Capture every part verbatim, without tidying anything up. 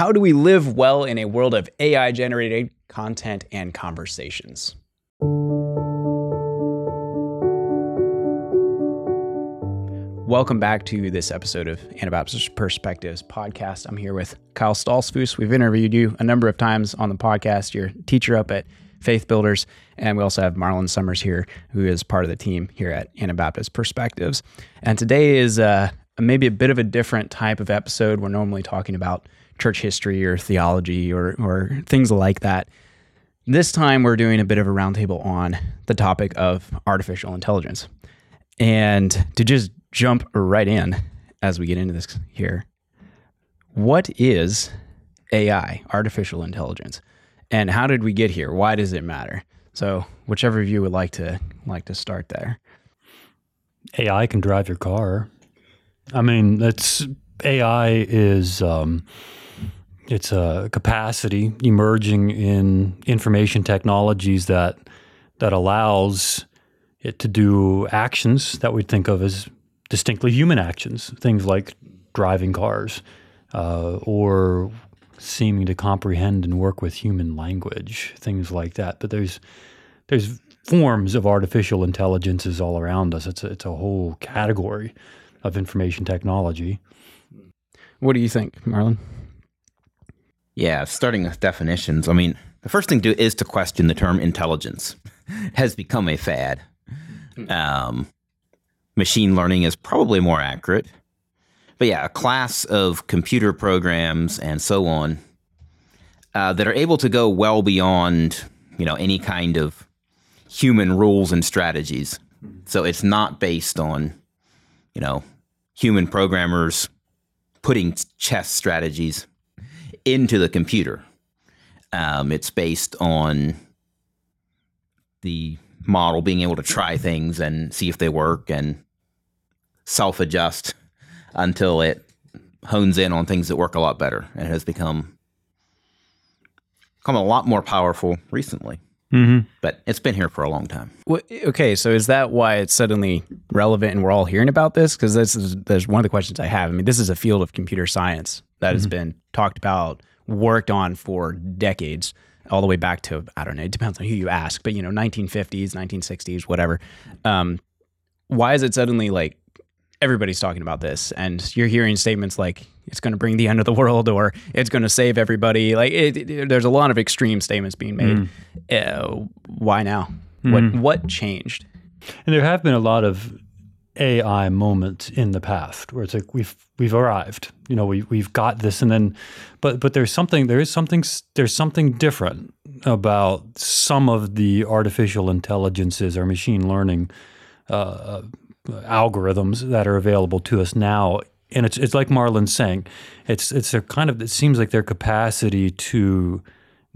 How do we live well in a world of A I-generated content and conversations? Welcome back to this episode of Anabaptist Perspectives podcast. I'm here with Kyle Stalsfuss. We've interviewed you a number of times on the podcast. You're a teacher up at Faith Builders, and we also have Marlin Sommers here, who is part of the team here at Anabaptist Perspectives. And today is uh, maybe a bit of a different type of episode. We're normally talking about church history or theology or, or things like that. This time, we're doing a bit of a roundtable on the topic of artificial intelligence. And to just jump right in as we get into this here. What is A I, artificial intelligence, and how did we get here? Why does it matter? So whichever of you would like to like to start there. A I can drive your car. I mean, that's A I is um, it's a capacity emerging in information technologies that that allows it to do actions that we think of as distinctly human actions, things like driving cars uh, or seeming to comprehend and work with human language, things like that. But there's there's forms of artificial intelligences all around us. It's a, it's a whole category of information technology. What do you think, Marlin? Yeah, starting with definitions. I mean, the first thing to do is to question the term intelligence. It has become a fad. Um, machine learning is probably more accurate. But yeah, a class of computer programs and so on uh, that are able to go well beyond, you know, any kind of human rules and strategies. So it's not based on, you know, human programmers putting chess strategies into the computer. Um, it's based on the model being able to try things and see if they work and self-adjust until it hones in on things that work a lot better. And it has become, become a lot more powerful recently. Mm-hmm. But it's been here for a long time. Well, okay, so is that why it's suddenly relevant and we're all hearing about this? Because this is there's one of the questions I have. I mean, this is a field of computer science that mm-hmm. has been talked about, worked on for decades, all the way back to, I don't know, it depends on who you ask, but, you know, nineteen fifties, nineteen sixties, whatever. Um, why is it suddenly like everybody's talking about this and you're hearing statements like it's going to bring the end of the world or it's going to save everybody? Like it, it, there's a lot of extreme statements being made. Mm. Uh, why now? Mm. What what changed? And there have been a lot of A I moments in the past where it's like we've we've arrived, you know, we we've got this, and then, but but there's something there is something there's something different about some of the artificial intelligences or machine learning uh, algorithms that are available to us now, and it's it's like Marlin's saying, it's it's a kind of it seems like their capacity to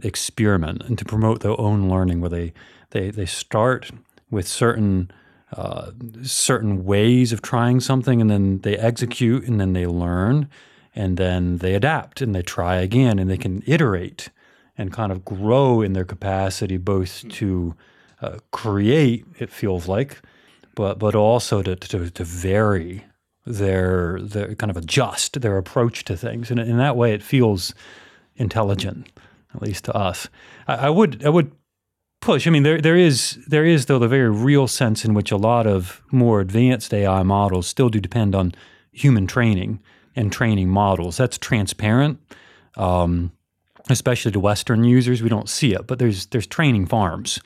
experiment and to promote their own learning, where they they they start with certain. Uh, certain ways of trying something, and then they execute, and then they learn, and then they adapt, and they try again, and they can iterate and kind of grow in their capacity both to uh, create, it feels like, but but also to to, to vary their, their kind of adjust their approach to things. And in that way, it feels intelligent, at least to us. I, I would I would push. I mean, there there is there is though the very real sense in which a lot of more advanced A I models still do depend on human training and training models. That's transparent, um, especially to Western users. We don't see it, but there's there's training farms,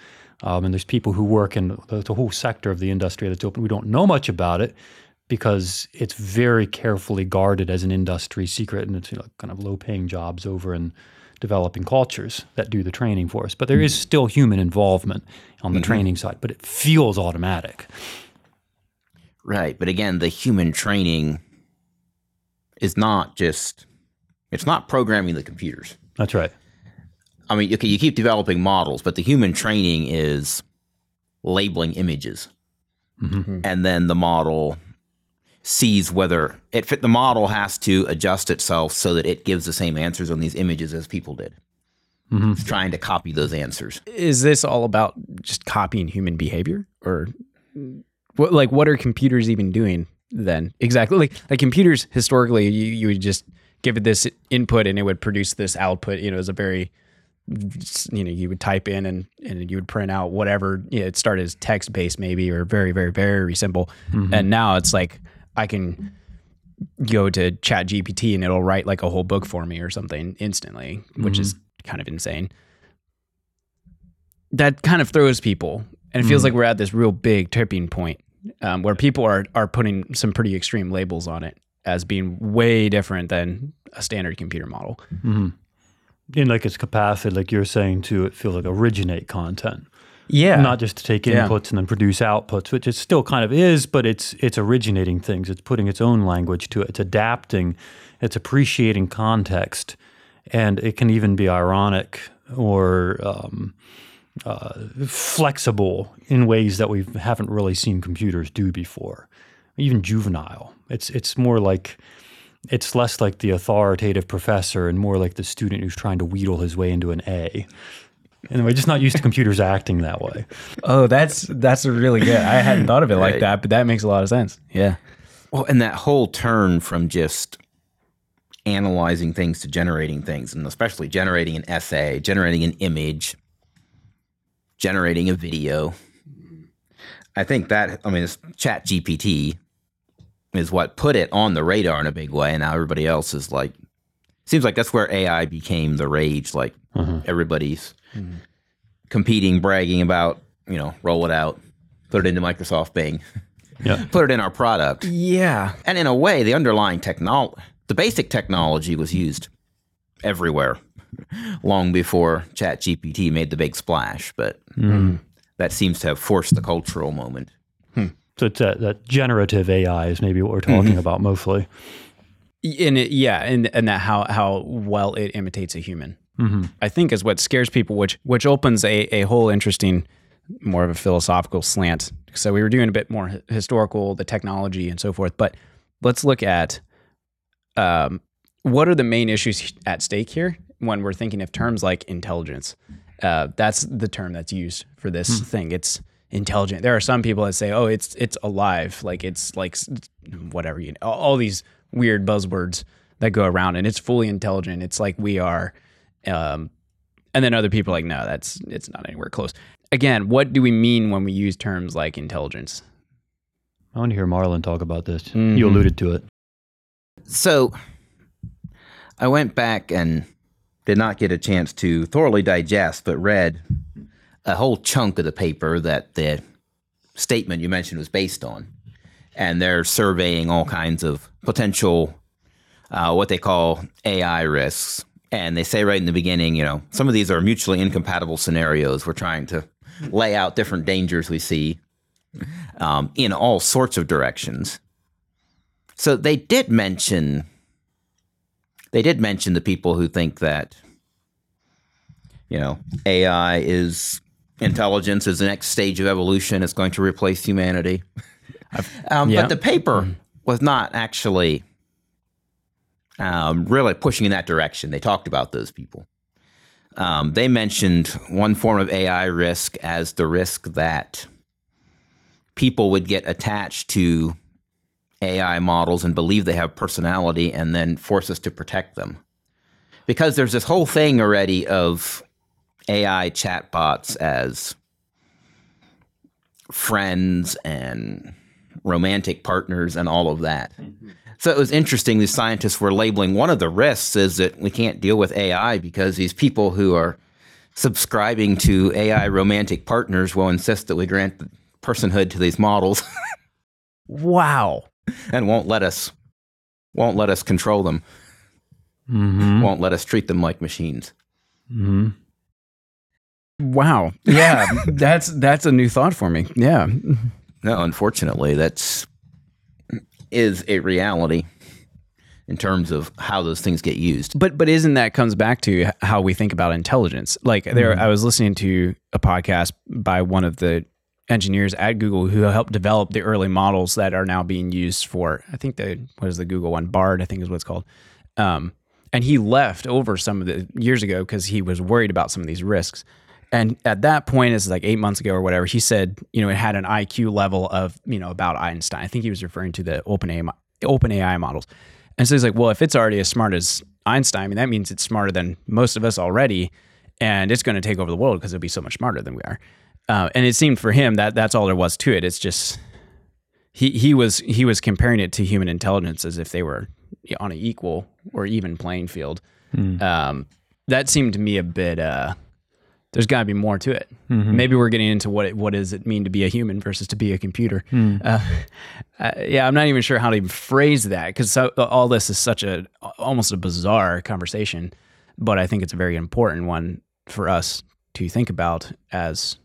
um, and there's people who work in the, the whole sector of the industry that's open. We don't know much about it because it's very carefully guarded as an industry secret, and it's, you know, kind of low-paying jobs over in developing cultures that do the training for us. But there is still human involvement on the mm-hmm. training side, but it feels automatic. Right. But again, the human training is not just, it's not programming the computers. That's right. I mean, okay, you keep developing models, but the human training is labeling images. Mm-hmm. And then the model sees whether it fit. The model has to adjust itself so that it gives the same answers on these images as people did. Mm-hmm. It's trying to copy those answers. Is this all about just copying human behavior, or what, like what are computers even doing then. Exactly. Like, like computers, historically, you, you would just give it this input and it would produce this output. You know, as a very, you know, you would type in and, and you would print out whatever. You know, it started as text-based maybe, or very, very, very simple. Mm-hmm. And now it's like, I can go to ChatGPT and it'll write like a whole book for me or something instantly, which mm-hmm. is kind of insane. That kind of throws people. And it mm-hmm. feels like we're at this real big tipping point um, where people are, are putting some pretty extreme labels on it as being way different than a standard computer model. Mm-hmm. In like its capacity, like you're saying, to it feels like originate content. Yeah. Not just to take inputs yeah. and then produce outputs, which it still kind of is, but it's it's originating things. It's putting its own language to it. It's adapting. It's appreciating context. And it can even be ironic or um, uh, flexible in ways that we haven't really seen computers do before. Even juvenile. It's it's more like, it's less like the authoritative professor and more like the student who's trying to wheedle his way into an A. And we're just not used to computers acting that way. Oh, that's that's really good. I hadn't thought of it like right. that, but that makes a lot of sense. Yeah. Well, and that whole turn from just analyzing things to generating things, and especially generating an essay, generating an image, generating a video. I think that, I mean, it's ChatGPT is what put it on the radar in a big way, and now everybody else is like, seems like that's where A I became the rage, like mm-hmm. everybody's mm-hmm. competing, bragging about, you know, roll it out, put it into Microsoft Bing, yep. put it in our product. Yeah. And in a way, the underlying technology, the basic technology was used everywhere long before ChatGPT made the big splash, but mm. that seems to have forced the cultural moment. Hmm. So it's that, that generative A I is maybe what we're talking mm-hmm. about mostly. And it, yeah, and, and that how, how well it imitates a human. Mm-hmm. I think is what scares people, which which opens a, a whole interesting, more of a philosophical slant. So we were doing a bit more historical, the technology and so forth, but let's look at um, what are the main issues at stake here when we're thinking of terms like intelligence. Uh, that's the term that's used for this mm-hmm. thing. It's intelligent. There are some people that say, oh, it's it's alive, like it's like whatever, you know, all these weird buzzwords that go around, and it's fully intelligent. It's like we are. Um, and then other people are like, no, that's, it's not anywhere close. Again, what do we mean when we use terms like intelligence? I want to hear Marlin talk about this. Mm-hmm. You alluded to it. So I went back and did not get a chance to thoroughly digest, but read a whole chunk of the paper that the statement you mentioned was based on. And they're surveying all kinds of potential, uh, what they call A I risks. And they say right in the beginning, you know, some of these are mutually incompatible scenarios. We're trying to lay out different dangers we see um, in all sorts of directions. So they did mention, they did mention the people who think that, you know, A I is intelligence is the next stage of evolution. It's going to replace humanity. Um, yeah. But the paper was not actually... Um, really pushing in that direction. They talked about those people. Um, they mentioned one form of A I risk as the risk that people would get attached to A I models and believe they have personality and then force us to protect them. Because there's this whole thing already of A I chatbots as friends and romantic partners and all of that. Mm-hmm. So it was interesting, these scientists were labeling one of the risks is that we can't deal with A I because these people who are subscribing to A I romantic partners will insist that we grant personhood to these models. Wow. And won't let us, won't let us control them. Mm-hmm. Won't let us treat them like machines. Mm-hmm. Wow. Yeah, that's, that's a new thought for me. Yeah. No, unfortunately, that's... is a reality in terms of how those things get used. But but isn't that comes back to how we think about intelligence? Like there, mm-hmm. I was listening to a podcast by one of the engineers at Google who helped develop the early models that are now being used for, I think the, what is the Google one? Bard, I think is what it's called. Um, and he left over some of the years ago because he was worried about some of these risks. And at that point, this is like eight months ago or whatever, he said, you know, it had an I Q level of, you know, about Einstein. I think he was referring to the OpenAI, OpenAI models. And so he's like, well, if it's already as smart as Einstein, I mean, that means it's smarter than most of us already. And it's going to take over the world because it'll be so much smarter than we are. Uh, and it seemed for him that that's all there was to it. It's just, he he was he was comparing it to human intelligence as if they were on an equal or even playing field. Mm. Um, that seemed to me a bit, uh, there's got to be more to it. Mm-hmm. Maybe we're getting into what it, what does it mean to be a human versus to be a computer. Mm. Uh, uh, yeah, I'm not even sure how to even phrase that, because so, all this is such a, almost a bizarre conversation, but I think it's a very important one for us to think about as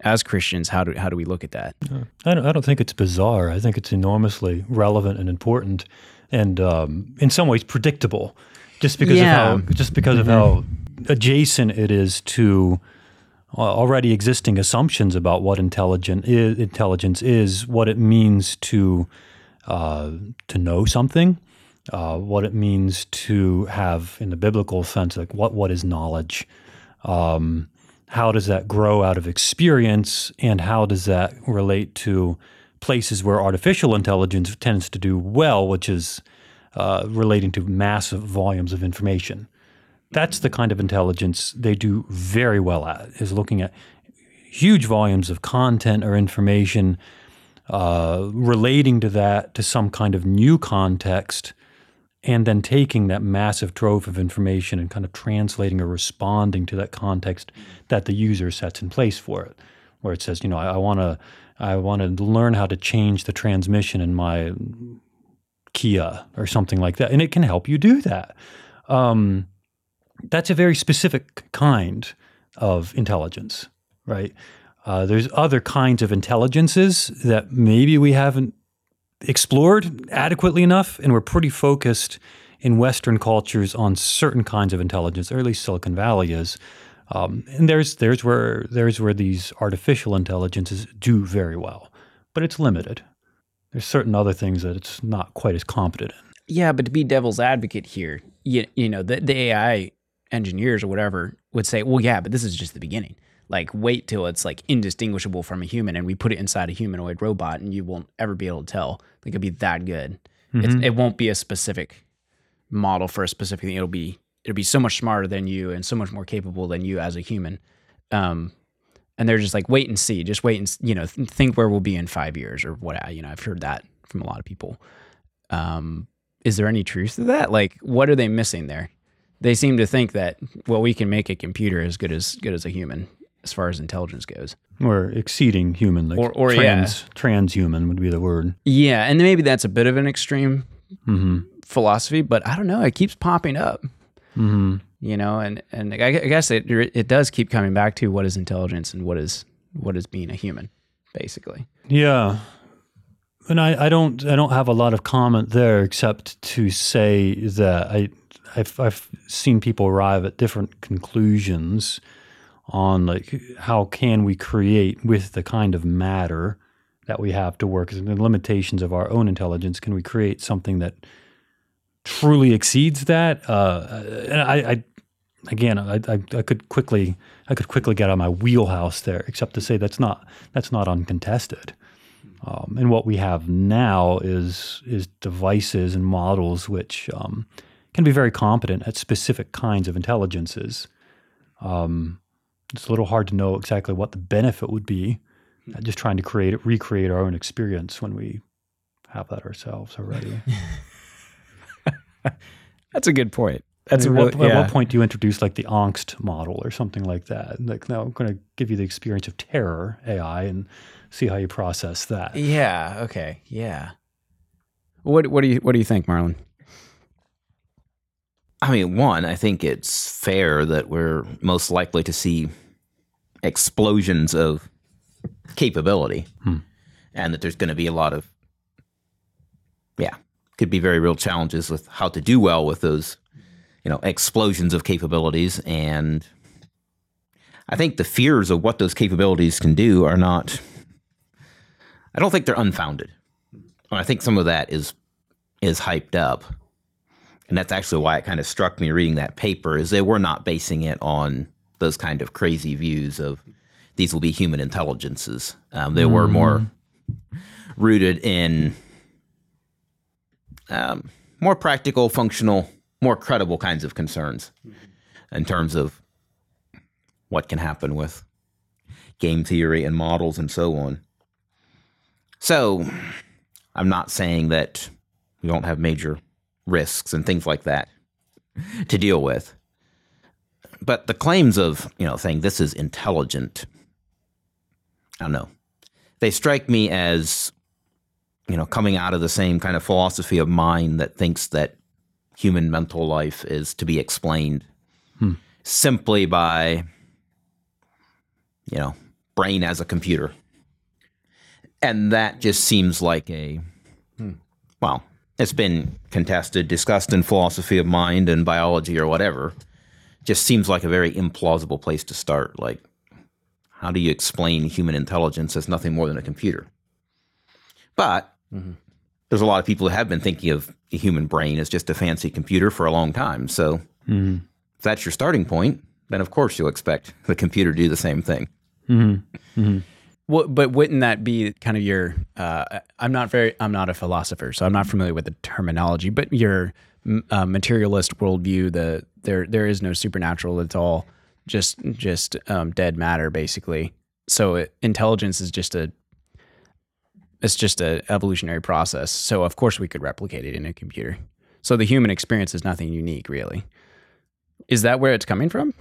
As Christians, how do how do we look at that? I don't, I don't think it's bizarre. I think it's enormously relevant and important, and um, in some ways predictable, just because yeah. of how just because mm-hmm. of how adjacent it is to already existing assumptions about what intelligent is, intelligence is, what it means to uh, to know something, uh, what it means to have, in the biblical sense, like what what is knowledge. Um, How does that grow out of experience, and how does that relate to places where artificial intelligence tends to do well, which is uh, relating to massive volumes of information? That's the kind of intelligence they do very well at, is looking at huge volumes of content or information, uh, relating to that to some kind of new context, and then taking that massive trove of information and kind of translating or responding to that context that the user sets in place for it, where it says, you know, I, I want to I want to learn how to change the transmission in my Kia or something like that. And it can help you do that. Um, that's a very specific kind of intelligence, right? Uh, there's other kinds of intelligences that maybe we haven't explored adequately enough, and we're pretty focused in Western cultures on certain kinds of intelligence, or at least Silicon Valley is. Um, and there's there's where there's where these artificial intelligences do very well, but it's limited. There's certain other things that it's not quite as competent in. Yeah, but to be devil's advocate here, you, you know, the, the A I engineers or whatever would say, well, yeah, but this is just the beginning. Like, wait till it's like indistinguishable from a human, and we put it inside a humanoid robot, and you won't ever be able to tell. Like, it'll be that good. Mm-hmm. It's, it won't be a specific model for a specific thing. It'll be it'll be so much smarter than you and so much more capable than you as a human. Um, and they're just like, wait and see. Just wait and, you know, th- think where we'll be in five years or what. You know, I've heard that from a lot of people. Um, is there any truth to that? Like, what are they missing there? They seem to think that, well, we can make a computer as good as good as a human, as far as intelligence goes. Or exceeding human, like or, or, trans, yeah. transhuman would be the word. Yeah, and maybe that's a bit of an extreme mm-hmm. philosophy, but I don't know, it keeps popping up. Mm-hmm. You know, and, and I guess it it does keep coming back to what is intelligence and what is what is being a human, basically. Yeah, and I, I don't I don't have a lot of comment there except to say that I I've, I've seen people arrive at different conclusions on like how can we create with the kind of matter that we have to work and the limitations of our own intelligence, can we create something that truly exceeds that? Uh, and I, I again, I, I, I could quickly, I could quickly get out of my wheelhouse there, except to say that's not that's not uncontested. Um, and what we have now is is devices and models which um, can be very competent at specific kinds of intelligences. Um, It's a little hard to know exactly what the benefit would be. Just trying to create it, recreate our own experience when we have that ourselves already. That's a good point. That's I mean, a really, what, yeah. At what point do you introduce like the angst model or something like that? Like, no, I'm going to give you the experience of terror A I and see how you process that. Yeah. Okay. Yeah. What What do you What do you think, Marlin? I mean, one, I think it's fair that we're most likely to see explosions of capability hmm. and that there's going to be a lot of, yeah, could be very real challenges with how to do well with those, you know, explosions of capabilities. And I think the fears of what those capabilities can do are not, I don't think they're unfounded. I think some of that is is hyped up. And that's actually why it kind of struck me reading that paper, is they were not basing it on those kind of crazy views of these will be human intelligences. Um, they mm-hmm. were more rooted in um, more practical, functional, more credible kinds of concerns in terms of what can happen with game theory and models and so on. So I'm not saying that we don't have major risks and things like that to deal with. But the claims of, you know, saying this is intelligent, I don't know. They strike me as, you know, coming out of the same kind of philosophy of mind that thinks that human mental life is to be explained hmm. simply by, you know, brain as a computer. And that just seems like a, hmm. well, it's been contested, discussed in philosophy of mind and biology or whatever. Just seems like a very implausible place to start. Like, how do you explain human intelligence as nothing more than a computer? But mm-hmm. there's a lot of people who have been thinking of a human brain as just a fancy computer for a long time. So mm-hmm. if that's your starting point, then of course you'll expect the computer to do the same thing. Mm-hmm. Mm-hmm. Well, but wouldn't that be kind of your, uh, I'm not very, I'm not a philosopher, so I'm not familiar with the terminology, but your uh, materialist worldview, the there there is no supernatural, it's all just just um, dead matter, basically. So it, intelligence is just a, it's just a evolutionary process. So of course we could replicate it in a computer. So the human experience is nothing unique, really. Is that where it's coming from?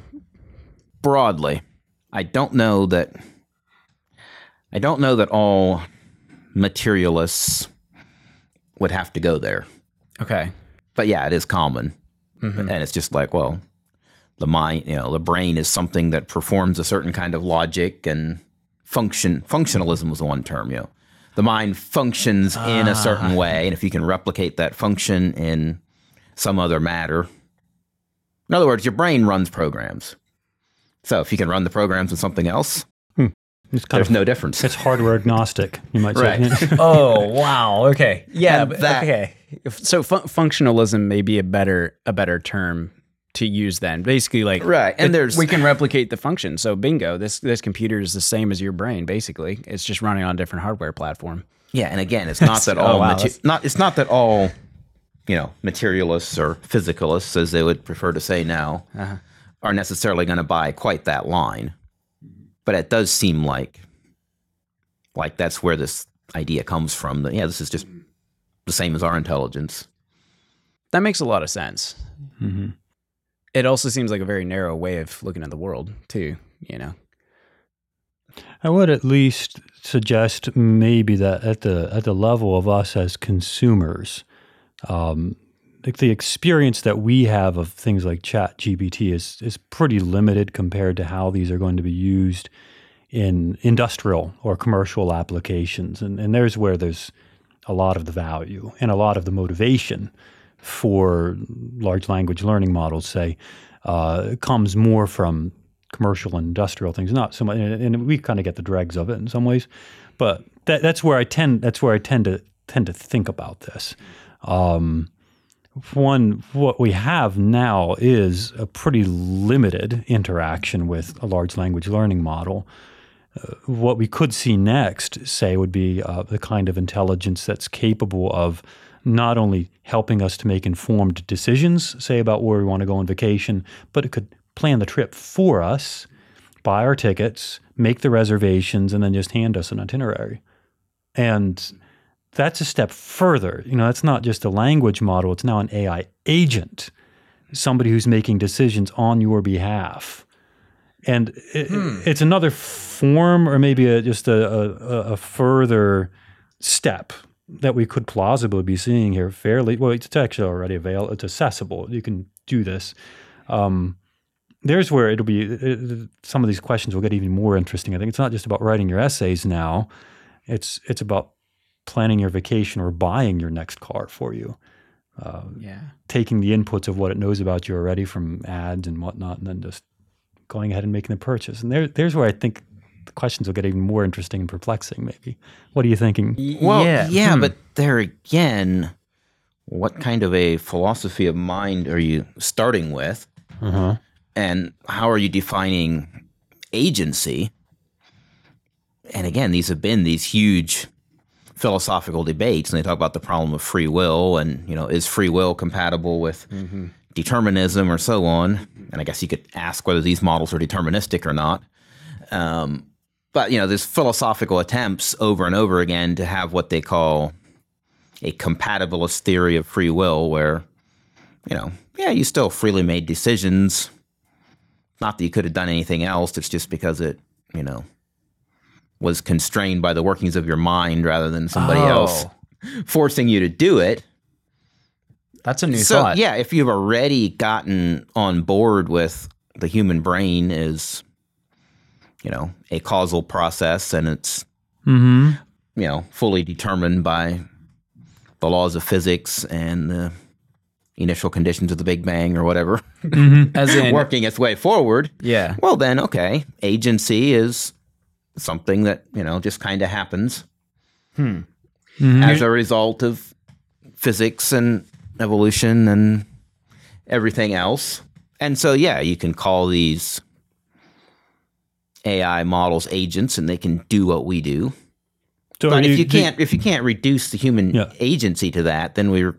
Broadly. I don't know that... I don't know that all materialists would have to go there. Okay. But yeah, it is common. Mm-hmm. And it's just like, well, the mind, you know, the brain is something that performs a certain kind of logic and function. Functionalism was one term, you know. The mind functions ah. in a certain way, and if you can replicate that function in some other matter. In other words, your brain runs programs. So if you can run the programs in something else, It's kind There's of, no difference. It's hardware agnostic, you might say. Right. Oh, wow. Okay. Yeah. But, that, okay. So fun- functionalism may be a better a better term to use then. Basically, like right. And it, there's we can replicate the function. So bingo. This this computer is the same as your brain. Basically, it's just running on a different hardware platform. Yeah. And again, it's not that all oh, wow, mate- not it's not that all you know materialists or physicalists, as they would prefer to say now, uh-huh. are necessarily going to buy quite that line. But it does seem like, like that's where this idea comes from. That yeah, this is just the same as our intelligence. That makes a lot of sense. Mm-hmm. It also seems like a very narrow way of looking at the world, too. You know, I would at least suggest maybe that at the at the level of us as consumers, um, like the experience that we have of things like ChatGPT is is pretty limited compared to how these are going to be used in industrial or commercial applications. And, and there's where there's a lot of the value and a lot of the motivation for large language learning models, say, uh, comes more from commercial and industrial things, not so much. And, and we kind of get the dregs of it in some ways, but that, that's where I tend that's where I tend to tend to think about this. Um, One, what we have now is a pretty limited interaction with a large language learning model. Uh, what we could see next, say, would be uh, the kind of intelligence that's capable of not only helping us to make informed decisions, say, about where we want to go on vacation, but it could plan the trip for us, buy our tickets, make the reservations, and then just hand us an itinerary. And that's a step further. You know, it's not just a language model. It's now an A I agent, somebody who's making decisions on your behalf. And it, hmm. it's another form or maybe a, just a, a, a further step that we could plausibly be seeing here fairly. Well, it's actually already available. It's accessible. You can do this. Um, there's where it'll be it, – some of these questions will get even more interesting. I think it's not just about writing your essays now. It's it's about – planning your vacation or buying your next car for you. Uh, yeah. Taking the inputs of what it knows about you already from ads and whatnot, and then just going ahead and making the purchase. And there, there's where I think the questions will get even more interesting and perplexing maybe. What are you thinking? Well, yeah, yeah hmm. but there again, what kind of a philosophy of mind are you starting with? Uh-huh. and how are you defining agency? And again, these have been these huge philosophical debates, and they talk about the problem of free will and, you know, is free will compatible with mm-hmm. determinism or so on? And I guess you could ask whether these models are deterministic or not. Um, but, you know, there's philosophical attempts over and over again to have what they call a compatibilist theory of free will where, you know, yeah, you still freely made decisions. Not that you could have done anything else. It's just because it, you know, was constrained by the workings of your mind rather than somebody oh. else forcing you to do it. That's a new so, thought. Yeah, if you've already gotten on board with the human brain is, you know, a causal process and it's, mm-hmm. you know, fully determined by the laws of physics and the initial conditions of the Big Bang or whatever, mm-hmm. as in working its way forward. Yeah. Well, then, okay, agency is something that, you know, just kind of happens hmm. mm-hmm. as a result of physics and evolution and everything else. And so, yeah, you can call these A I models agents and they can do what we do. So but you, if you can't, if you can't reduce the human yeah. agency to that, then we're,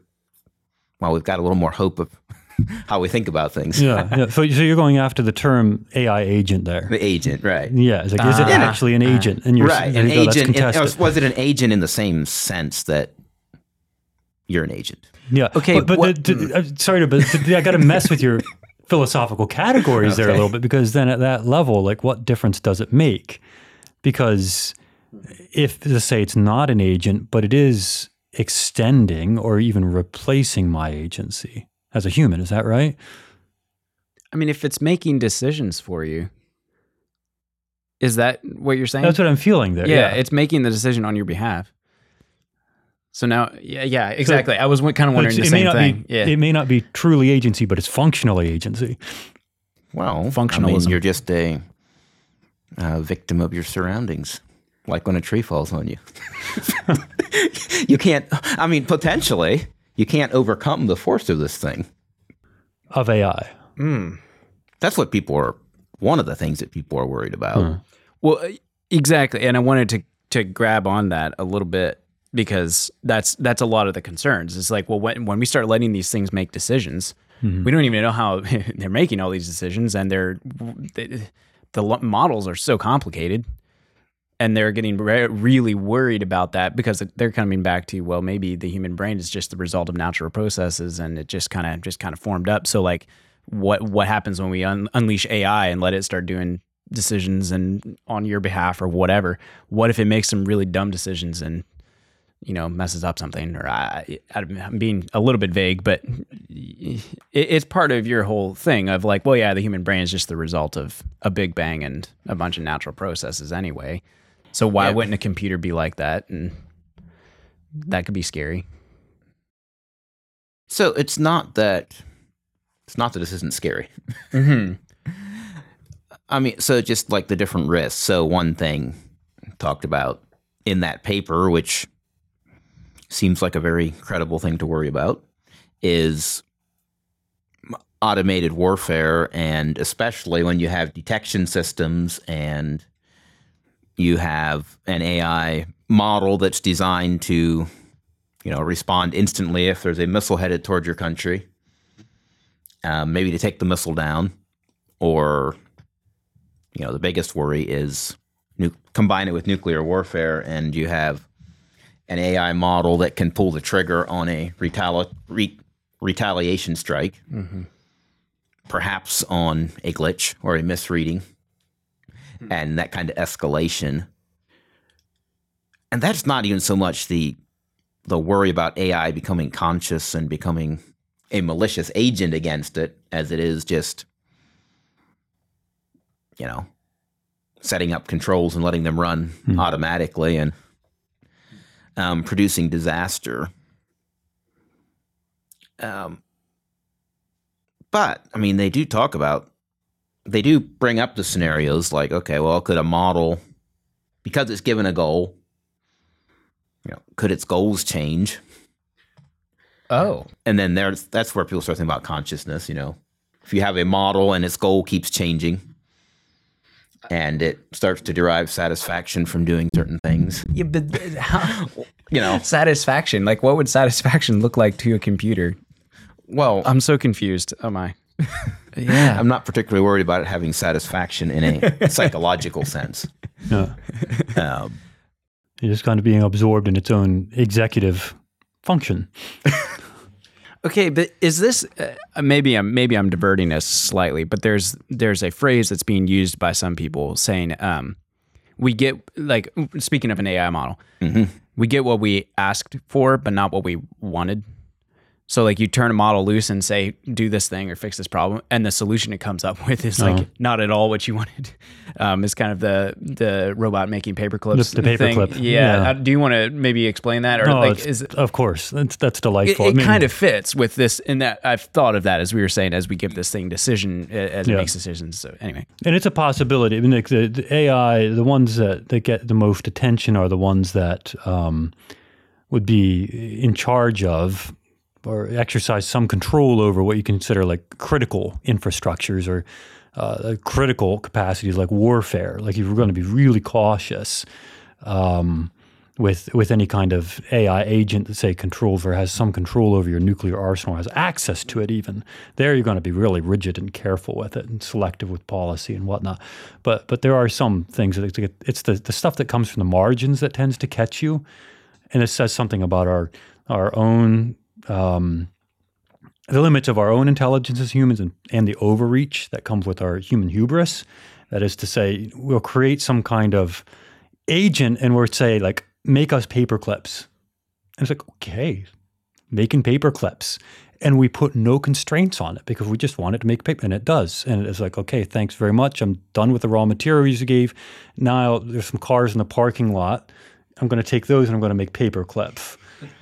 well, we've got a little more hope of how we think about things. yeah, yeah. So, so you're going after the term A I agent there. The agent, right. Yeah. It's like, uh, is it actually an agent? And you're right. An agent. Go, and, was it an agent in the same sense that you're an agent? Yeah. Okay. But, but what, the, the, mm. sorry, but the, I got to mess with your philosophical categories okay. there a little bit, because then at that level, like, what difference does it make? Because if, let's say, it's not an agent, but it is extending or even replacing my agency as a human, is that right? I mean, if it's making decisions for you, is that what you're saying? That's what I'm feeling there. Yeah, yeah. It's making the decision on your behalf. So now, yeah, yeah, exactly. So, I was kind of wondering the same thing. Be, yeah. It may not be truly agency, but it's functionally agency. Well, functionalism. I mean, you're just a uh, victim of your surroundings. Like when a tree falls on you. You can't, I mean, potentially, you can't overcome the force of this thing. Of A I. Mm. That's what people are, one of the things that people are worried about. Mm. Well, exactly. And I wanted to to grab on that a little bit, because that's that's a lot of the concerns. It's like, well, when, when we start letting these things make decisions, mm-hmm. we don't even know how they're making all these decisions, and they're they, the models are so complicated. And they're getting re- really worried about that, because they're coming back to, well, maybe the human brain is just the result of natural processes, and it just kind of just kind of formed up. So, like, what what happens when we un- unleash A I and let it start doing decisions and on your behalf or whatever? What if it makes some really dumb decisions and, you know, messes up something? Or I, I'm being a little bit vague, but it, it's part of your whole thing of like, well, yeah, the human brain is just the result of a Big Bang and a bunch of natural processes anyway. So why yeah. wouldn't a computer be like that? And that could be scary. So it's not that it's not that this isn't scary. Mm-hmm. I mean, so just like the different risks. So one thing talked about in that paper, which seems like a very credible thing to worry about, is automated warfare, and especially when you have detection systems and you have an A I model that's designed to, you know, respond instantly if there's a missile headed toward your country, um, maybe to take the missile down, or, you know, the biggest worry is nu- combine it with nuclear warfare, and you have an A I model that can pull the trigger on a retali- re- retaliation strike, mm-hmm. perhaps on a glitch or a misreading. And that kind of escalation. And that's not even so much the the worry about A I becoming conscious and becoming a malicious agent against it, as it is just, you know, setting up controls and letting them run hmm. automatically and um, producing disaster. Um, but, I mean, they do talk about They do bring up the scenarios like, okay, well, could a model, because it's given a goal, you know, could its goals change? Oh. And then there's that's where people start thinking about consciousness, you know. if you have a model and its goal keeps changing and it starts to derive satisfaction from doing certain things. Yeah, but how, you know, satisfaction, like what would satisfaction look like to a computer? Well, I'm so confused. Oh my. Yeah. I'm not particularly worried about it having satisfaction in a psychological sense. No. Um, it's kind of being absorbed in its own executive function. Okay, but is this uh, maybe I'm maybe I'm diverting us slightly, but there's there's a phrase that's being used by some people saying um, we get, like, speaking of an A I model, mm-hmm. we get what we asked for, but not what we wanted. So like you turn a model loose and say, do this thing or fix this problem, and the solution it comes up with is uh-huh. like not at all what you wanted. Um, it's kind of the the robot making paperclips. The, the paperclip. Yeah. yeah. Do you want to maybe explain that? Or no, like, is it, of course. That's, that's delightful. It, it I mean, kind of fits with this in that I've thought of that, as we were saying, as we give this thing decision, as yeah. it makes decisions. So anyway. And it's a possibility. I mean, like the, the A I, the ones that, that get the most attention are the ones that um, would be in charge of or exercise some control over what you consider like critical infrastructures or uh, critical capacities like warfare. Like you're going to be really cautious um, with with any kind of A I agent that, say, controls or has some control over your nuclear arsenal, has access to it even. There you're going to be really rigid and careful with it and selective with policy and whatnot. But but there are some things that it's, it's the, the stuff that comes from the margins that tends to catch you. And it says something about our our own Um, the limits of our own intelligence as humans and, and the overreach that comes with our human hubris. That is to say, we'll create some kind of agent and we'll say, like, make us paperclips. And it's like, okay, making paperclips. And we put no constraints on it because we just want it to make paper. And it does. And it's like, okay, thanks very much. I'm done with the raw materials you gave. Now there's some cars in the parking lot. I'm going to take those and I'm going to make paperclips.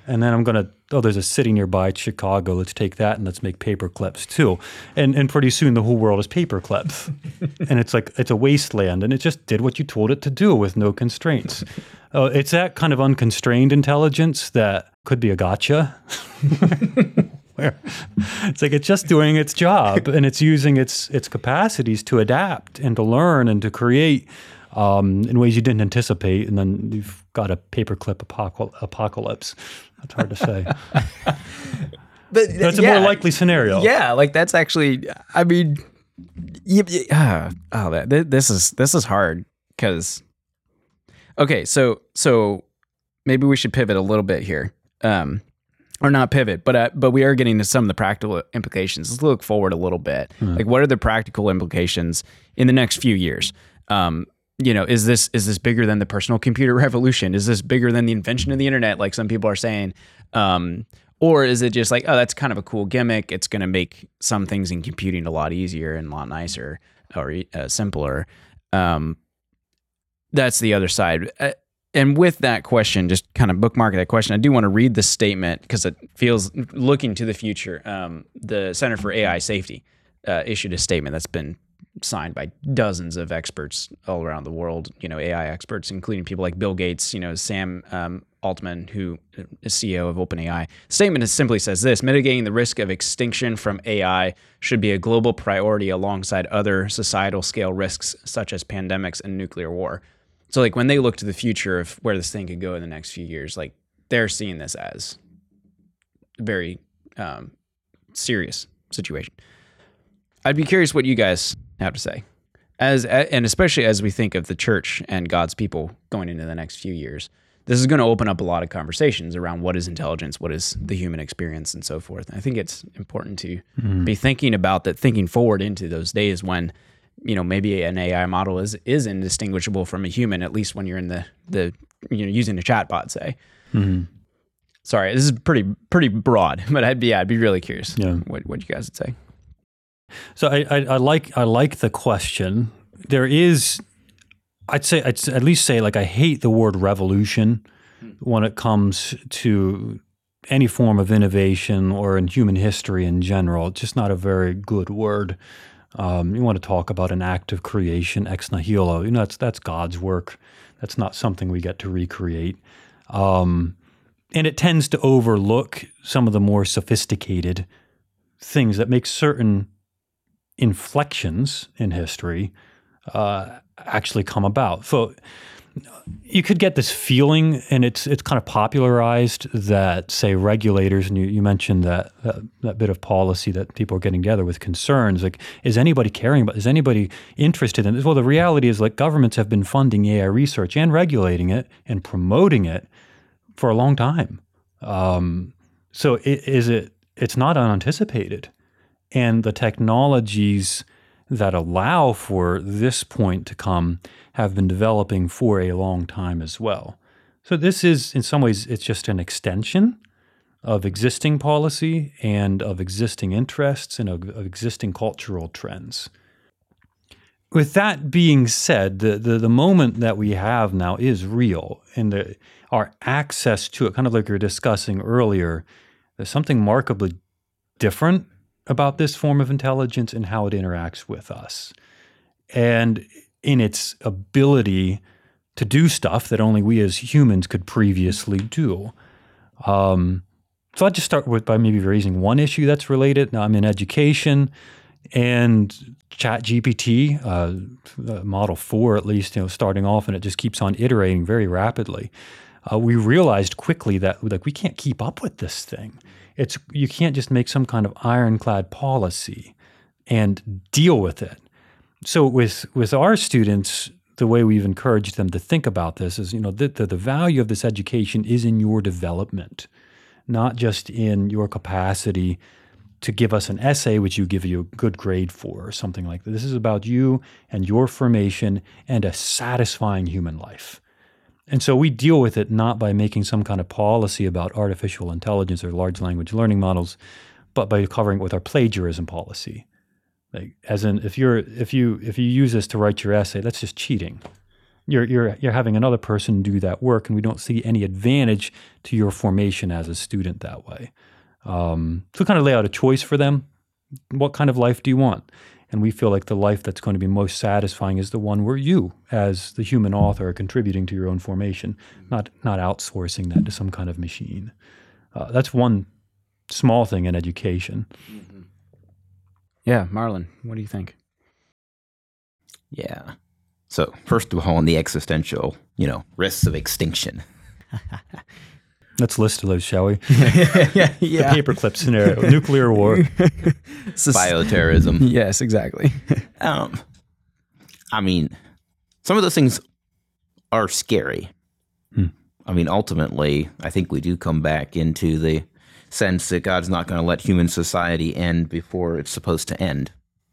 And then I'm going to, oh, there's a city nearby, Chicago. Let's take that and let's make paper clips too. And and pretty soon the whole world is paper clips. And it's like, it's a wasteland. And it just did what you told it to do with no constraints. Uh, it's that kind of unconstrained intelligence that could be a gotcha. Where it's like it's just doing its job and it's using its its capacities to adapt and to learn and to create Um, in ways you didn't anticipate, and then you've got a paperclip apocal- apocalypse. That's hard to say. but That's yeah, a more likely scenario. Yeah, like that's actually, I mean, you, you, uh, oh, that, this is this is hard because, okay, so so maybe we should pivot a little bit here, um, or not pivot, but uh, but we are getting to some of the practical implications. Let's look forward a little bit. Mm. Like, what are the practical implications in the next few years? Um, You know, is this is this bigger than the personal computer revolution? Is this bigger than the invention of the internet, like some people are saying? Um, or is it just like, oh, that's kind of a cool gimmick. It's going to make some things in computing a lot easier and a lot nicer or uh, simpler. Um, that's the other side. Uh, and with that question, just kind of bookmark that question, I do want to read this statement because it feels looking to the future. Um, the Center for A I Safety uh, issued a statement that's been signed by dozens of experts all around the world, you know, A I experts, including people like Bill Gates, you know, Sam um, Altman, who is C E O of OpenAI. The statement simply says this: mitigating the risk of extinction from A I should be a global priority alongside other societal scale risks such as pandemics and nuclear war. So like when they look to the future of where this thing could go in the next few years, like they're seeing this as a very um, serious situation. I'd be curious what you guys have to say, as and especially as we think of the church and God's people going into the next few years. This is going to open up a lot of conversations around what is intelligence, what is the human experience, and so forth. And I think it's important to mm. be thinking about that, thinking forward into those days when, you know, maybe an A I model is is indistinguishable from a human, at least when you're in the the you know using a chatbot, say. Mm. Sorry, this is pretty pretty broad, but I'd be yeah, I'd be really curious yeah. what what you guys would say. So I, I, I like I like the question. There is, I'd say, I'd at least say, like, I hate the word revolution when it comes to any form of innovation or in human history in general. It's just not a very good word. Um, you want to talk about an act of creation, ex nihilo. You know, that's that's God's work. That's not something we get to recreate. Um, and it tends to overlook some of the more sophisticated things that make certain inflections in history uh, actually come about. So you could get this feeling, and it's it's kind of popularized, that, say, regulators, and you, you mentioned that, that that bit of policy that people are getting together with concerns, like, is anybody caring about, is anybody interested in this? Well, the reality is, like, governments have been funding A I research and regulating it and promoting it for a long time. Um, so it, is it, it's not unanticipated. And the technologies that allow for this point to come have been developing for a long time as well. So this is, in some ways, it's just an extension of existing policy and of existing interests and of, of existing cultural trends. With that being said, the, the, the moment that we have now is real, and the, our access to it, kind of like you were discussing earlier, there's something markedly different about this form of intelligence and how it interacts with us, and in its ability to do stuff that only we as humans could previously do. Um, so I'll just start with by maybe raising one issue that's related. Now, I'm in education, and ChatGPT, uh, Model four at least, you know, starting off, and it just keeps on iterating very rapidly. Uh, we realized quickly that, like, we can't keep up with this thing. It's, you can't just make some kind of ironclad policy and deal with it. So with with our students, the way we've encouraged them to think about this is, you know, the, the, the value of this education is in your development, not just in your capacity to give us an essay, which you give you a good grade for or something like that. This is about you and your formation and a satisfying human life. And so we deal with it not by making some kind of policy about artificial intelligence or large language learning models, but by covering it with our plagiarism policy. Like, as in, if you're if you if you use this to write your essay, that's just cheating. You're you're you're having another person do that work, and we don't see any advantage to your formation as a student that way. Um, so kind of lay out a choice for them. What kind of life do you want? And we feel like the life that's going to be most satisfying is the one where you, as the human author, are contributing to your own formation, not not outsourcing that to some kind of machine. Uh, that's one small thing in education. Mm-hmm. Yeah, Marlin, what do you think? Yeah. So first of all, on the existential, you know, risks of extinction. Let's list those, shall we? yeah, yeah, yeah. The paperclip scenario, nuclear war, bioterrorism. Yes, exactly. um, I mean, some of those things are scary. Hmm. I mean, ultimately, I think we do come back into the sense that God's not going to let human society end before it's supposed to end,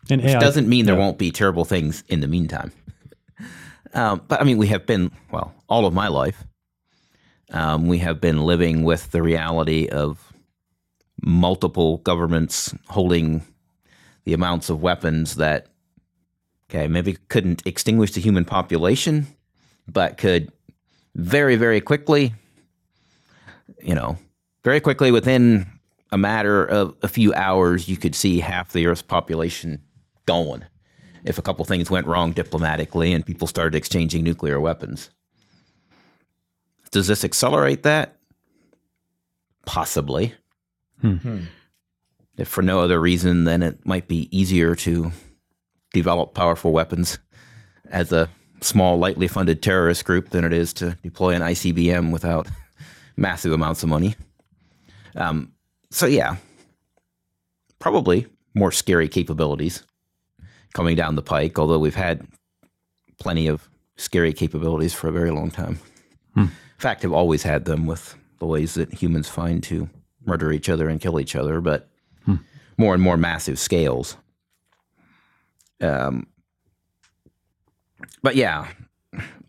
and which A I, doesn't mean yeah. there won't be terrible things in the meantime. um, but I mean, we have been, well, all of my life, Um, we have been living with the reality of multiple governments holding the amounts of weapons that, okay, maybe couldn't extinguish the human population, but could very, very quickly, you know, very quickly within a matter of a few hours, you could see half the Earth's population gone if a couple things went wrong diplomatically and people started exchanging nuclear weapons. Does this accelerate that? Possibly. Mm-hmm. If for no other reason, then it might be easier to develop powerful weapons as a small, lightly funded terrorist group than it is to deploy an I C B M without massive amounts of money. Um, so yeah, probably more scary capabilities coming down the pike, although we've had plenty of scary capabilities for a very long time. Hmm. In fact, I've always had them with the ways that humans find to murder each other and kill each other, but hmm. more and more massive scales. Um, but yeah,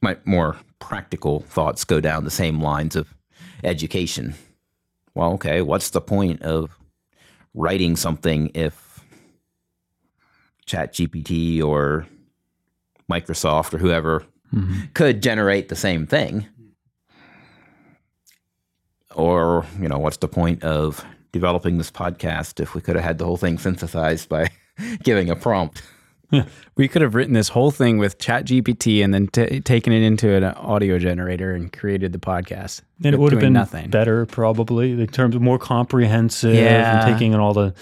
my more practical thoughts go down the same lines of education. Well, okay, what's the point of writing something if ChatGPT or Microsoft or whoever mm-hmm. could generate the same thing? Or, you know, what's the point of developing this podcast if we could have had the whole thing synthesized by giving a prompt? We could have written this whole thing with ChatGPT and then t- taken it into an audio generator and created the podcast. And it would have been nothing. Better, probably, in terms of more comprehensive yeah. and taking in all the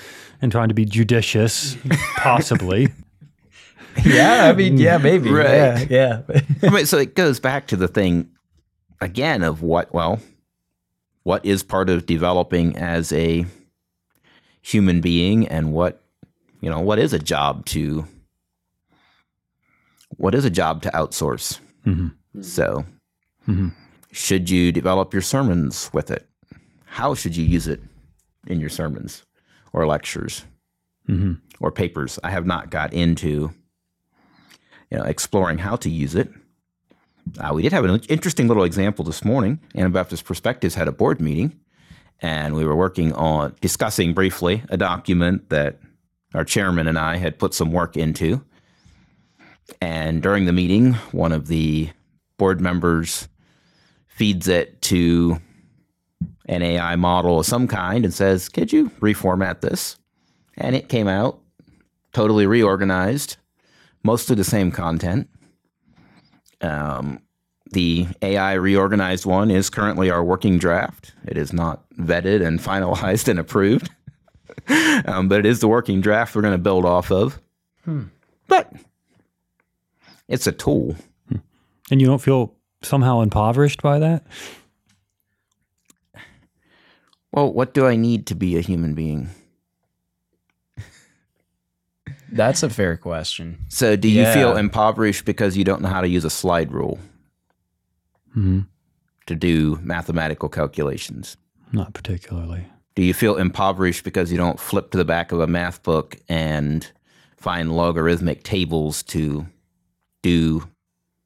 and trying to be judicious, possibly. Yeah, I mean, yeah, maybe. Right. Yeah. yeah. I mean, so it goes back to the thing again of what, well, what is part of developing as a human being, and what, you know, what is a job to, what is a job to outsource? Mm-hmm. So mm-hmm. should you develop your sermons with it? How should you use it in your sermons or lectures mm-hmm. or papers? I have not got into, you know, exploring how to use it. Uh, we did have an interesting little example this morning. Anabaptist Perspectives had a board meeting, and we were working on discussing briefly a document that our chairman and I had put some work into. And during the meeting, one of the board members feeds it to an A I model of some kind and says, could you reformat this? And it came out totally reorganized, mostly the same content. Um, the A I reorganized one is currently our working draft. It is not vetted and finalized and approved, um, but it is the working draft we're going to build off of. Hmm. But it's a tool. And you don't feel somehow impoverished by that? Well, what do I need to be a human being? That's a fair question. So do you yeah. feel impoverished because you don't know how to use a slide rule mm-hmm. to do mathematical calculations? Not particularly. Do you feel impoverished because you don't flip to the back of a math book and find logarithmic tables to do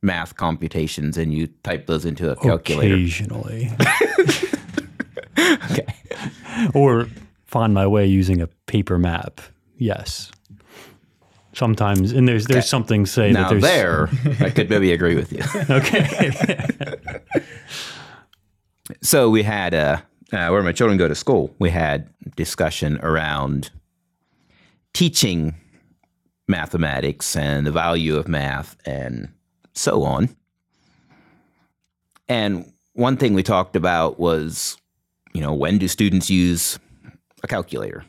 math computations and you type those into a calculator? Occasionally. Okay. Or find my way using a paper map. Yes. Sometimes, and there's there's okay. something say now that there's... there, I could maybe agree with you. Okay. So we had, uh, uh, where my children go to school, we had discussion around teaching mathematics and the value of math and so on. And one thing we talked about was, you know, when do students use a calculator?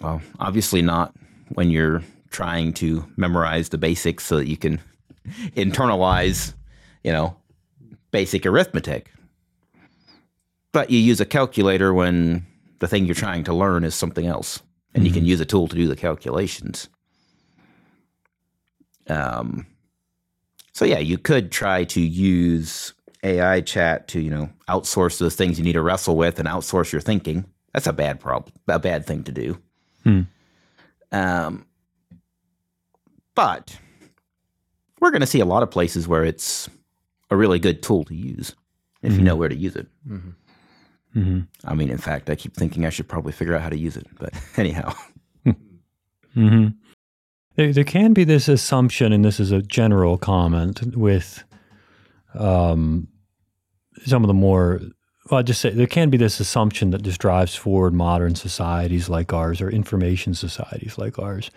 Well, obviously not when you're trying to memorize the basics so that you can internalize, you know, basic arithmetic. But you use a calculator when the thing you're trying to learn is something else, and mm-hmm. you can use a tool to do the calculations. Um, so yeah, you could try to use A I chat to, you know, outsource those things you need to wrestle with and outsource your thinking. That's a bad problem, a bad thing to do. Hmm. Um, but we're going to see a lot of places where it's a really good tool to use if mm-hmm. you know where to use it. Mm-hmm. Mm-hmm. I mean, in fact, I keep thinking I should probably figure out how to use it. But anyhow. mm-hmm. there, there can be this assumption, and this is a general comment with um, some of the more... Well, I just say there can be this assumption that just drives forward modern societies like ours, or information societies like ours,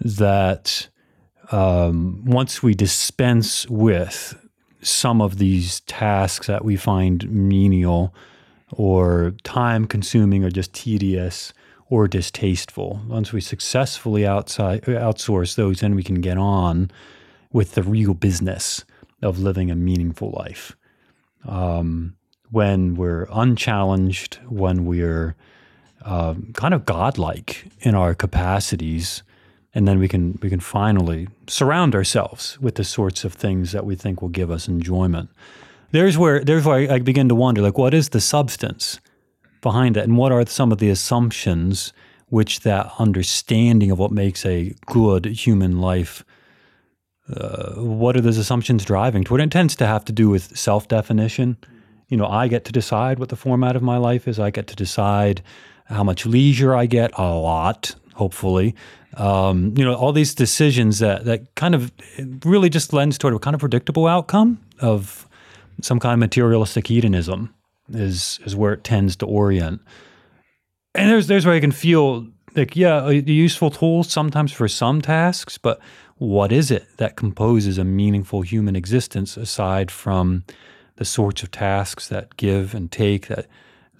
that um, once we dispense with some of these tasks that we find menial or time-consuming or just tedious or distasteful, once we successfully outside, outsource those, then we can get on with the real business of living a meaningful life. Um, when we're unchallenged, when we're uh, kind of godlike in our capacities, and then we can we can finally surround ourselves with the sorts of things that we think will give us enjoyment. There's where there's where I begin to wonder, like, what is the substance behind it, and what are some of the assumptions which that understanding of what makes a good human life, uh, what are those assumptions driving toward? It tends to have to do with self-definition. You know, I get to decide what the format of my life is. I get to decide how much leisure I get, a lot, hopefully. Um, you know, all these decisions that that kind of really just lends toward a kind of predictable outcome of some kind of materialistic hedonism is is where it tends to orient. And there's there's where I can feel like, yeah, a useful tool sometimes for some tasks, but what is it that composes a meaningful human existence aside from the sorts of tasks that give and take, that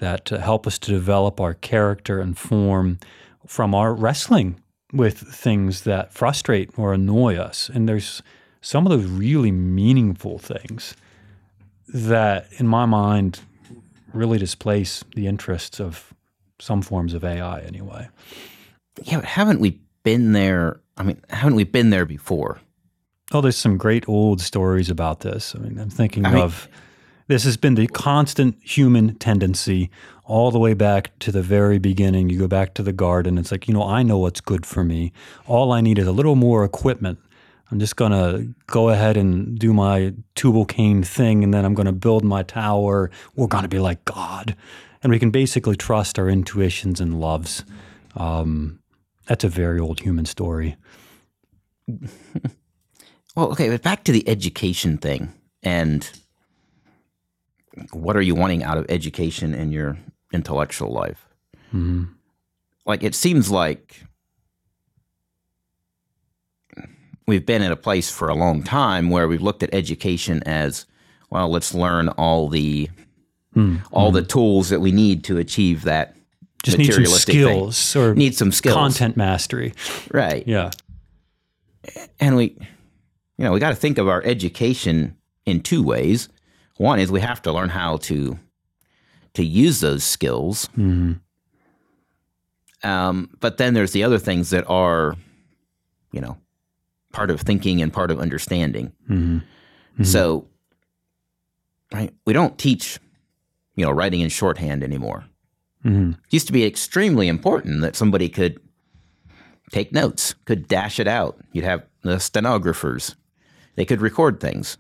that help us to develop our character and form from our wrestling with things that frustrate or annoy us? And there's some of those really meaningful things that, in my mind, really displace the interests of some forms of A I anyway. Yeah, but haven't we been there? I mean, haven't we been there before? Oh, there's some great old stories about this. I mean, I'm thinking I mean, of this has been the constant human tendency all the way back to the very beginning. You go back to the garden. It's like, you know, I know what's good for me. All I need is a little more equipment. I'm just going to go ahead and do my tubal cain thing, and then I'm going to build my tower. We're going to be like God. And we can basically trust our intuitions and loves. Um, that's a very old human story. Well, okay, but back to the education thing. And what are you wanting out of education in your intellectual life? Mm-hmm. Like, it seems like we've been at a place for a long time where we've looked at education as, well, let's learn all the mm, all mm. the tools that we need to achieve that. Just need some skills thing. or need some skills, content mastery, right? Yeah, and we, you know, we got to think of our education in two ways. One is we have to learn how to to use those skills, mm-hmm. um, but then there's the other things that are, you know, part of thinking and part of understanding. Mm-hmm. Mm-hmm. So, right, we don't teach, you know, writing and shorthand anymore. Mm-hmm. It used to be extremely important that somebody could take notes, could dash it out. You'd have the stenographers. They could record things.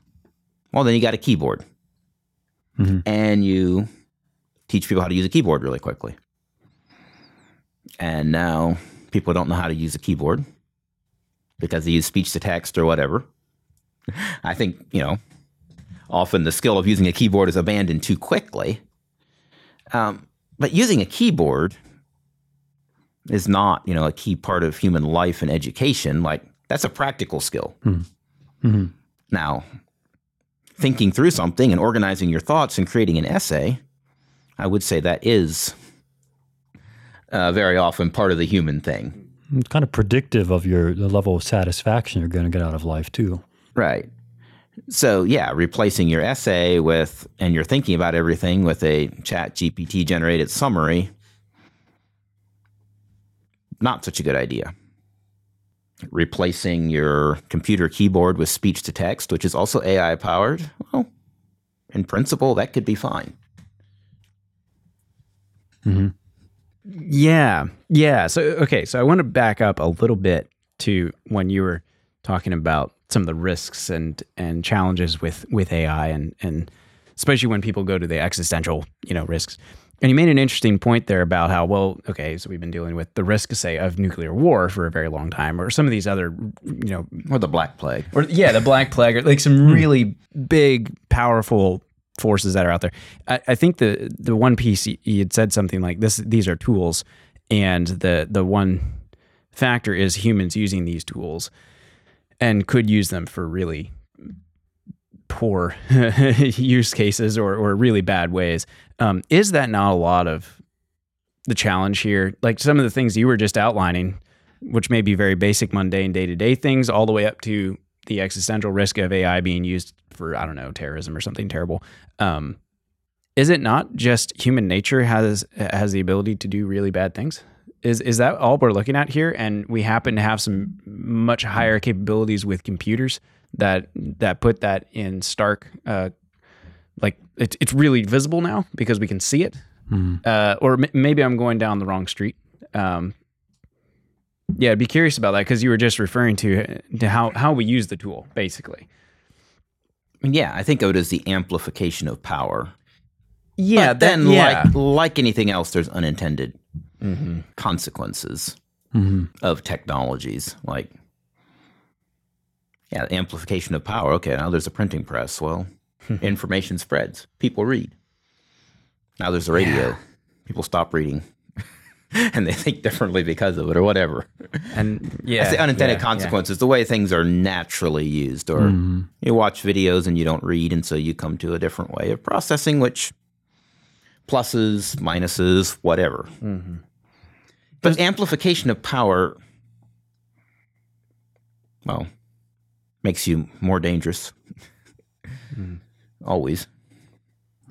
Well, then you got a keyboard. Mm-hmm. And you teach people how to use a keyboard really quickly. And now people don't know how to use a keyboard, because they use speech-to-text or whatever. I think, you know, often the skill of using a keyboard is abandoned too quickly. Um, but using a keyboard is not, you know, a key part of human life and education. Like, that's a practical skill. Mm-hmm. Now, thinking through something and organizing your thoughts and creating an essay, I would say that is uh, very often part of the human thing. It's kind of predictive of your the level of satisfaction you're going to get out of life too. Right. So yeah, replacing your essay with, and you're thinking about everything with a Chat G P T generated summary, not such a good idea. Replacing your computer keyboard with speech to text, which is also A I powered, well, in principle, that could be fine. Mm-hmm. Yeah. Yeah. So, okay. So I want to back up a little bit to when you were talking about some of the risks and, and challenges with, with A I and, and especially when people go to the existential, you know, risks. And you made an interesting point there about how, well, okay, so we've been dealing with the risk, say, of nuclear war for a very long time, or some of these other, you know, or the Black Plague or yeah, the Black Plague or like some really big, powerful forces that are out there. I, I think the the one piece you had said something like this: these are tools, and the the one factor is humans using these tools, and could use them for really poor use cases or or really bad ways. Um, is that not a lot of the challenge here? Like some of the things you were just outlining, which may be very basic, mundane, day to day things, all the way up to the existential risk of A I being used for, I don't know, terrorism or something terrible. Um, is it not just human nature has has the ability to do really bad things? Is is that all we're looking at here? And we happen to have some much higher capabilities with computers that that put that in stark, uh, like it, it's really visible now because we can see it. Mm. Uh, or m- maybe I'm going down the wrong street. Um, yeah, I'd be curious about that because you were just referring to, to how, how we use the tool, basically. Yeah, I think of it as the amplification of power. Yeah, but then that, yeah. like like anything else, there's unintended mm-hmm. consequences mm-hmm. of technologies. Like, yeah, amplification of power. Okay, now there's a printing press. Well, information spreads. People read. Now there's a radio. Yeah. People stop reading. and they think differently because of it or whatever. And yeah, that's the unintended yeah, consequences, yeah. the way things are naturally used. Or mm-hmm. you watch videos and you don't read, and so you come to a different way of processing, which pluses, minuses, whatever. Mm-hmm. But There's, amplification of power, well, makes you more dangerous. Mm-hmm. Always.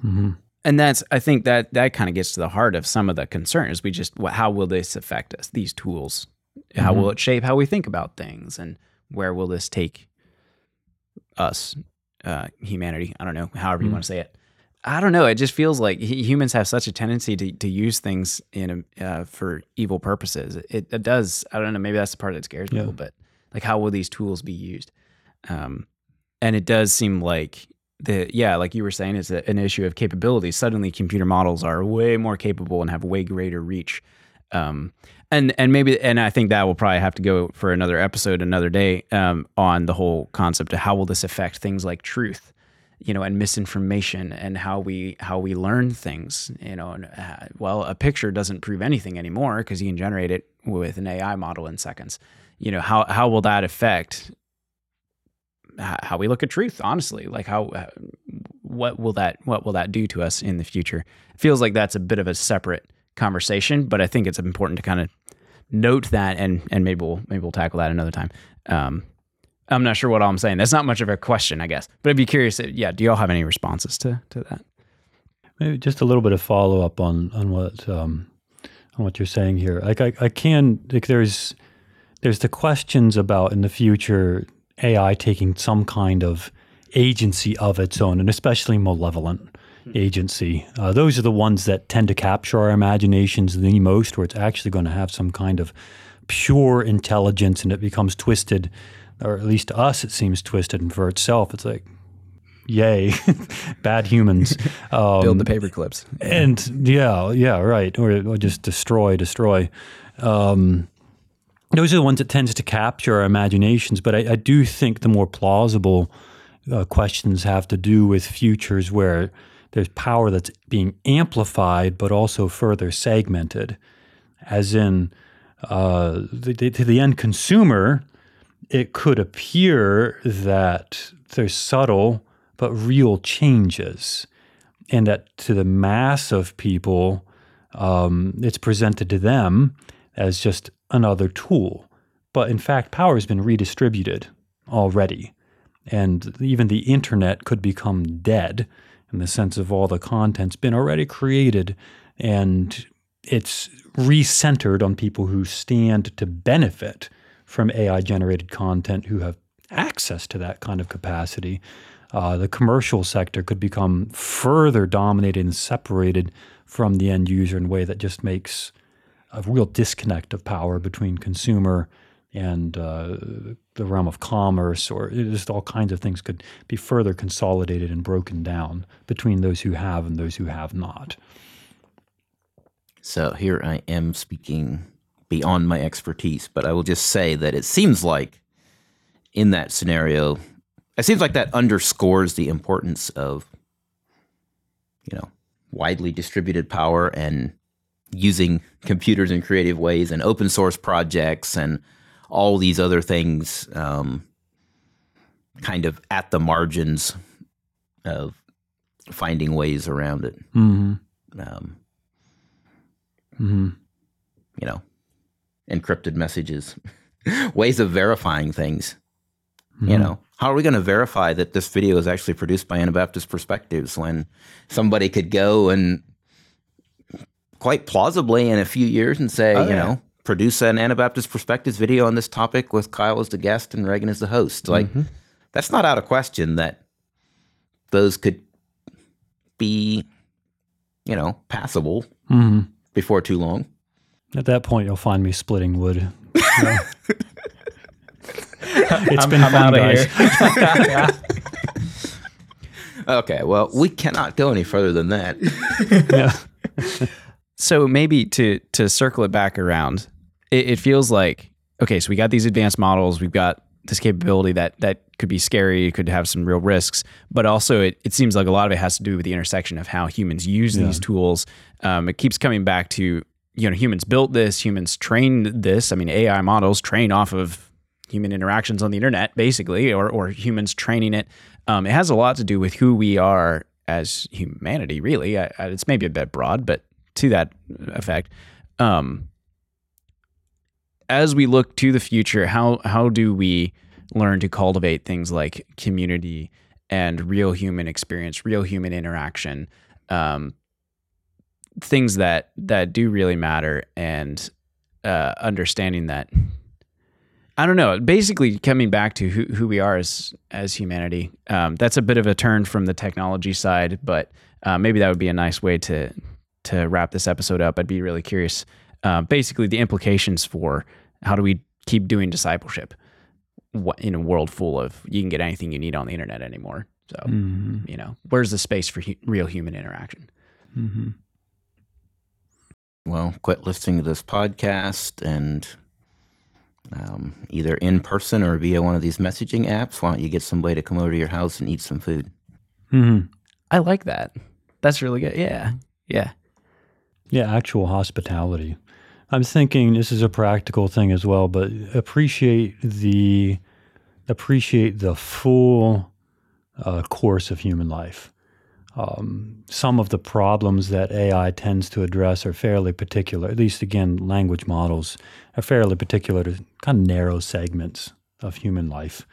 Mm-hmm. And that's, I think that that kind of gets to the heart of some of the concerns. We just, how will this affect us, these tools? How mm-hmm. will it shape how we think about things? And where will this take us, uh, humanity? I don't know, however mm-hmm. you want to say it. I don't know. It just feels like humans have such a tendency to, to use things in a, uh, for evil purposes. It, it does. I don't know. Maybe that's the part that scares yeah. people, but like, how will these tools be used? Um, and it does seem like the, yeah, like you were saying, it's a, an issue of capability. Suddenly computer models are way more capable and have way greater reach. Um, and, and maybe, and I think that will probably have to go for another episode, another day, um, on the whole concept of how will this affect things like truth, you know, and misinformation, and how we, how we learn things, you know, and uh, well, a picture doesn't prove anything anymore because you can generate it with an A I model in seconds. You know, how, how will that affect how we look at truth, honestly? Like, how, what will that, what will that do to us in the future? It feels like that's a bit of a separate conversation, but I think it's important to kind of note that, and and maybe we'll maybe we'll tackle that another time. Um, I'm not sure what all I'm saying. That's not much of a question, I guess, but I'd be curious. Yeah, do y'all have any responses to to that? Maybe just a little bit of follow up on on what um, on what you're saying here. Like, I, I can like there's there's the questions about in the future, A I taking some kind of agency of its own, and especially malevolent agency. Uh, those are the ones that tend to capture our imaginations the most, where it's actually going to have some kind of pure intelligence, and it becomes twisted, or at least to us it seems twisted, and for itself it's like, yay, bad humans. Um, Build the paperclips. And yeah, yeah, right. Or, or just destroy, destroy. Um Those are the ones that tends to capture our imaginations, but I, I do think the more plausible uh, questions have to do with futures where there's power that's being amplified but also further segmented, as in uh, the, the, to the end consumer, it could appear that there's subtle but real changes, and that to the mass of people, um, it's presented to them as just another tool. But in fact, power has been redistributed already. And even the internet could become dead in the sense of all the content's been already created, and it's recentered on people who stand to benefit from A I-generated content, who have access to that kind of capacity. Uh, the commercial sector could become further dominated and separated from the end user in a way that just makes a real disconnect of power between consumer and uh, the realm of commerce, or just all kinds of things could be further consolidated and broken down between those who have and those who have not. So here I am speaking beyond my expertise, but I will just say that it seems like in that scenario, it seems like that underscores the importance of, you know, widely distributed power, and using computers in creative ways, and open source projects, and all these other things um, kind of at the margins of finding ways around it. Mm-hmm. Um, mm-hmm. You know, encrypted messages, ways of verifying things. Mm-hmm. You know, how are we going to verify that this video is actually produced by Anabaptist Perspectives when somebody could go and quite plausibly in a few years and say, oh, you yeah. know, produce an Anabaptist Perspectives video on this topic with Kyle as the guest and Reagan as the host. Like, mm-hmm. that's not out of question that those could be, you know, passable mm-hmm. before too long. At that point, you'll find me splitting wood. No. it's I'm, been I'm fun, guys. yeah. Okay, well, we cannot go any further than that. yeah. So maybe to to circle it back around, it, it feels like, okay, so we got these advanced models, we've got this capability that that could be scary, could have some real risks, but also it, it seems like a lot of it has to do with the intersection of how humans use yeah. these tools. Um, it keeps coming back to you know, humans built this, humans trained this. I mean, A I models train off of human interactions on the internet, basically, or or humans training it. Um, it has a lot to do with who we are as humanity, really. I, I, it's maybe a bit broad, but to that effect. Um, as we look to the future, how how do we learn to cultivate things like community and real human experience, real human interaction, um, things that that do really matter, and uh, understanding that, I don't know, basically coming back to who, who we are as as humanity. Um, that's a bit of a turn from the technology side, but uh, maybe that would be a nice way to to wrap this episode up. I'd be really curious, uh, basically the implications for how do we keep doing discipleship in a world full of, you can get anything you need on the internet anymore. So, mm-hmm. you know, where's the space for hu- real human interaction? Mm-hmm. Well, quit listening to this podcast and um, either in person or via one of these messaging apps, why don't you get somebody to come over to your house and eat some food? Mm-hmm. I like that. That's really good. Yeah. Yeah. Yeah. Actual hospitality. I'm thinking this is a practical thing as well, but appreciate the appreciate the full uh, course of human life. Um, some of the problems that A I tends to address are fairly particular, at least again, language models are fairly particular to kind of narrow segments of human life.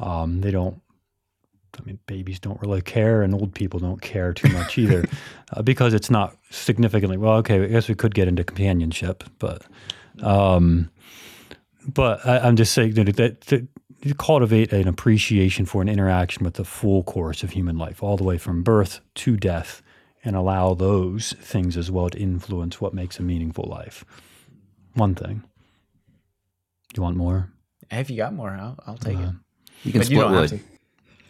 Um, they don't, I mean, babies don't really care, and old people don't care too much either, uh, because it's not significantly, well, okay, I guess we could get into companionship, but um, but I, I'm just saying that, that, that you cultivate an appreciation for an interaction with the full course of human life, all the way from birth to death, and allow those things as well to influence what makes a meaningful life. One thing. You want more? If you got more, I'll, I'll take uh, it. You can but split you don't wood. Have to.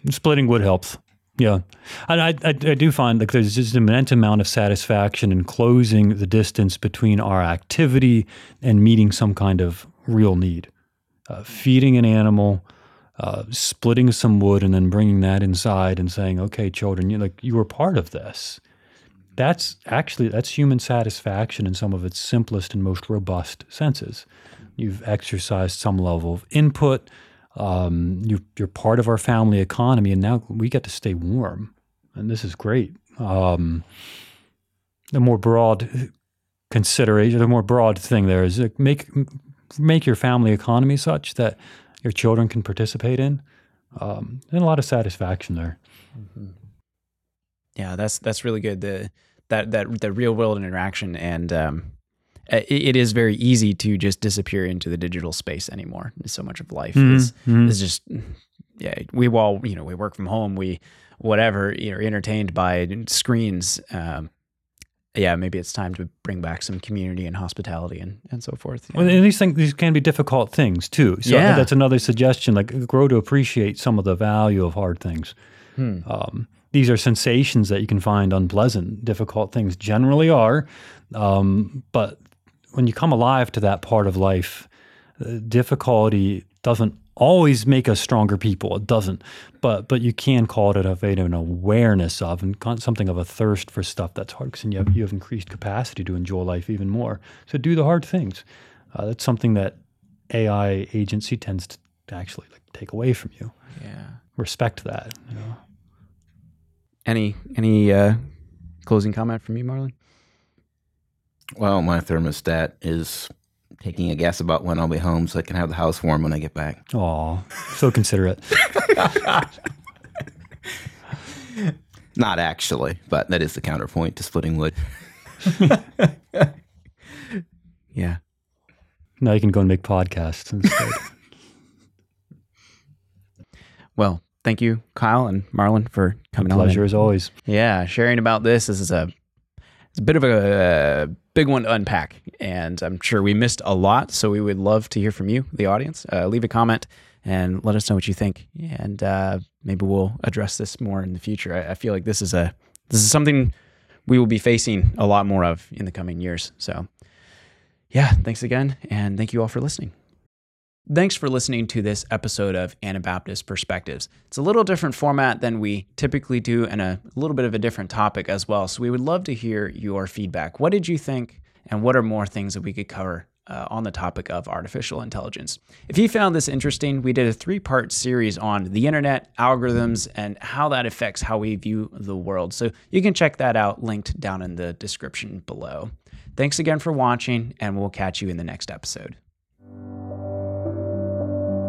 Splitting wood helps. Yeah. And I, I, I do find like there's just an immense amount of satisfaction in closing the distance between our activity and meeting some kind of real need. Uh, feeding an animal, uh, splitting some wood, and then bringing that inside and saying, okay, children, you like you were part of this. That's actually, that's human satisfaction in some of its simplest and most robust senses. You've exercised some level of input. Um, you, you're part of our family economy, and now we get to stay warm, and this is great. Um, the more broad consideration, the more broad thing there is make make your family economy such that your children can participate in, um, and a lot of satisfaction there. Mm-hmm. Yeah, that's that's really good. The that that the real world interaction, and um, it, it is very easy to just disappear into the digital space anymore. So much of life mm-hmm. is mm-hmm. is just, yeah, we all, you know, we work from home, we, whatever, you know, entertained by screens. Um, yeah, maybe it's time to bring back some community and hospitality and, and so forth. Yeah. Well, and these things, these can be difficult things too. So yeah. That's another suggestion, like grow to appreciate some of the value of hard things. Hmm. Um, These are sensations that you can find unpleasant. Difficult things generally are, um, but when you come alive to that part of life, uh, difficulty doesn't always make us stronger people. It doesn't, but but you can call it an awareness of and con- something of a thirst for stuff that's hard, because you have you have increased capacity to enjoy life even more. So do the hard things. Uh, that's something that A I agency tends to actually like take away from you. Yeah, respect that. You know? Any any uh, closing comment from you, Marlin? Well, my thermostat is taking a guess about when I'll be home, so I can have the house warm when I get back. Aw, so considerate. Not actually, but that is the counterpoint to splitting wood. Yeah. Now you can go and make podcasts instead. Well, thank you, Kyle and Marlin, for coming on. Pleasure as always. Yeah, sharing about this. This is a, it's a bit of a, a big one to unpack, and I'm sure we missed a lot. So we would love to hear from you, the audience. Uh, leave a comment and let us know what you think, and uh, maybe we'll address this more in the future. I, I feel like this is a this is something we will be facing a lot more of in the coming years. So, yeah, thanks again, and thank you all for listening. Thanks for listening to this episode of Anabaptist Perspectives. It's a little different format than we typically do, and a little bit of a different topic as well. So we would love to hear your feedback. What did you think? and what are more things that we could cover uh, on the topic of artificial intelligence. If you found this interesting, we did a three-part series on the internet, algorithms, and how that affects how we view the world. So you can check that out, linked down in the description below. Thanks again for watching, and we'll catch you in the next episode.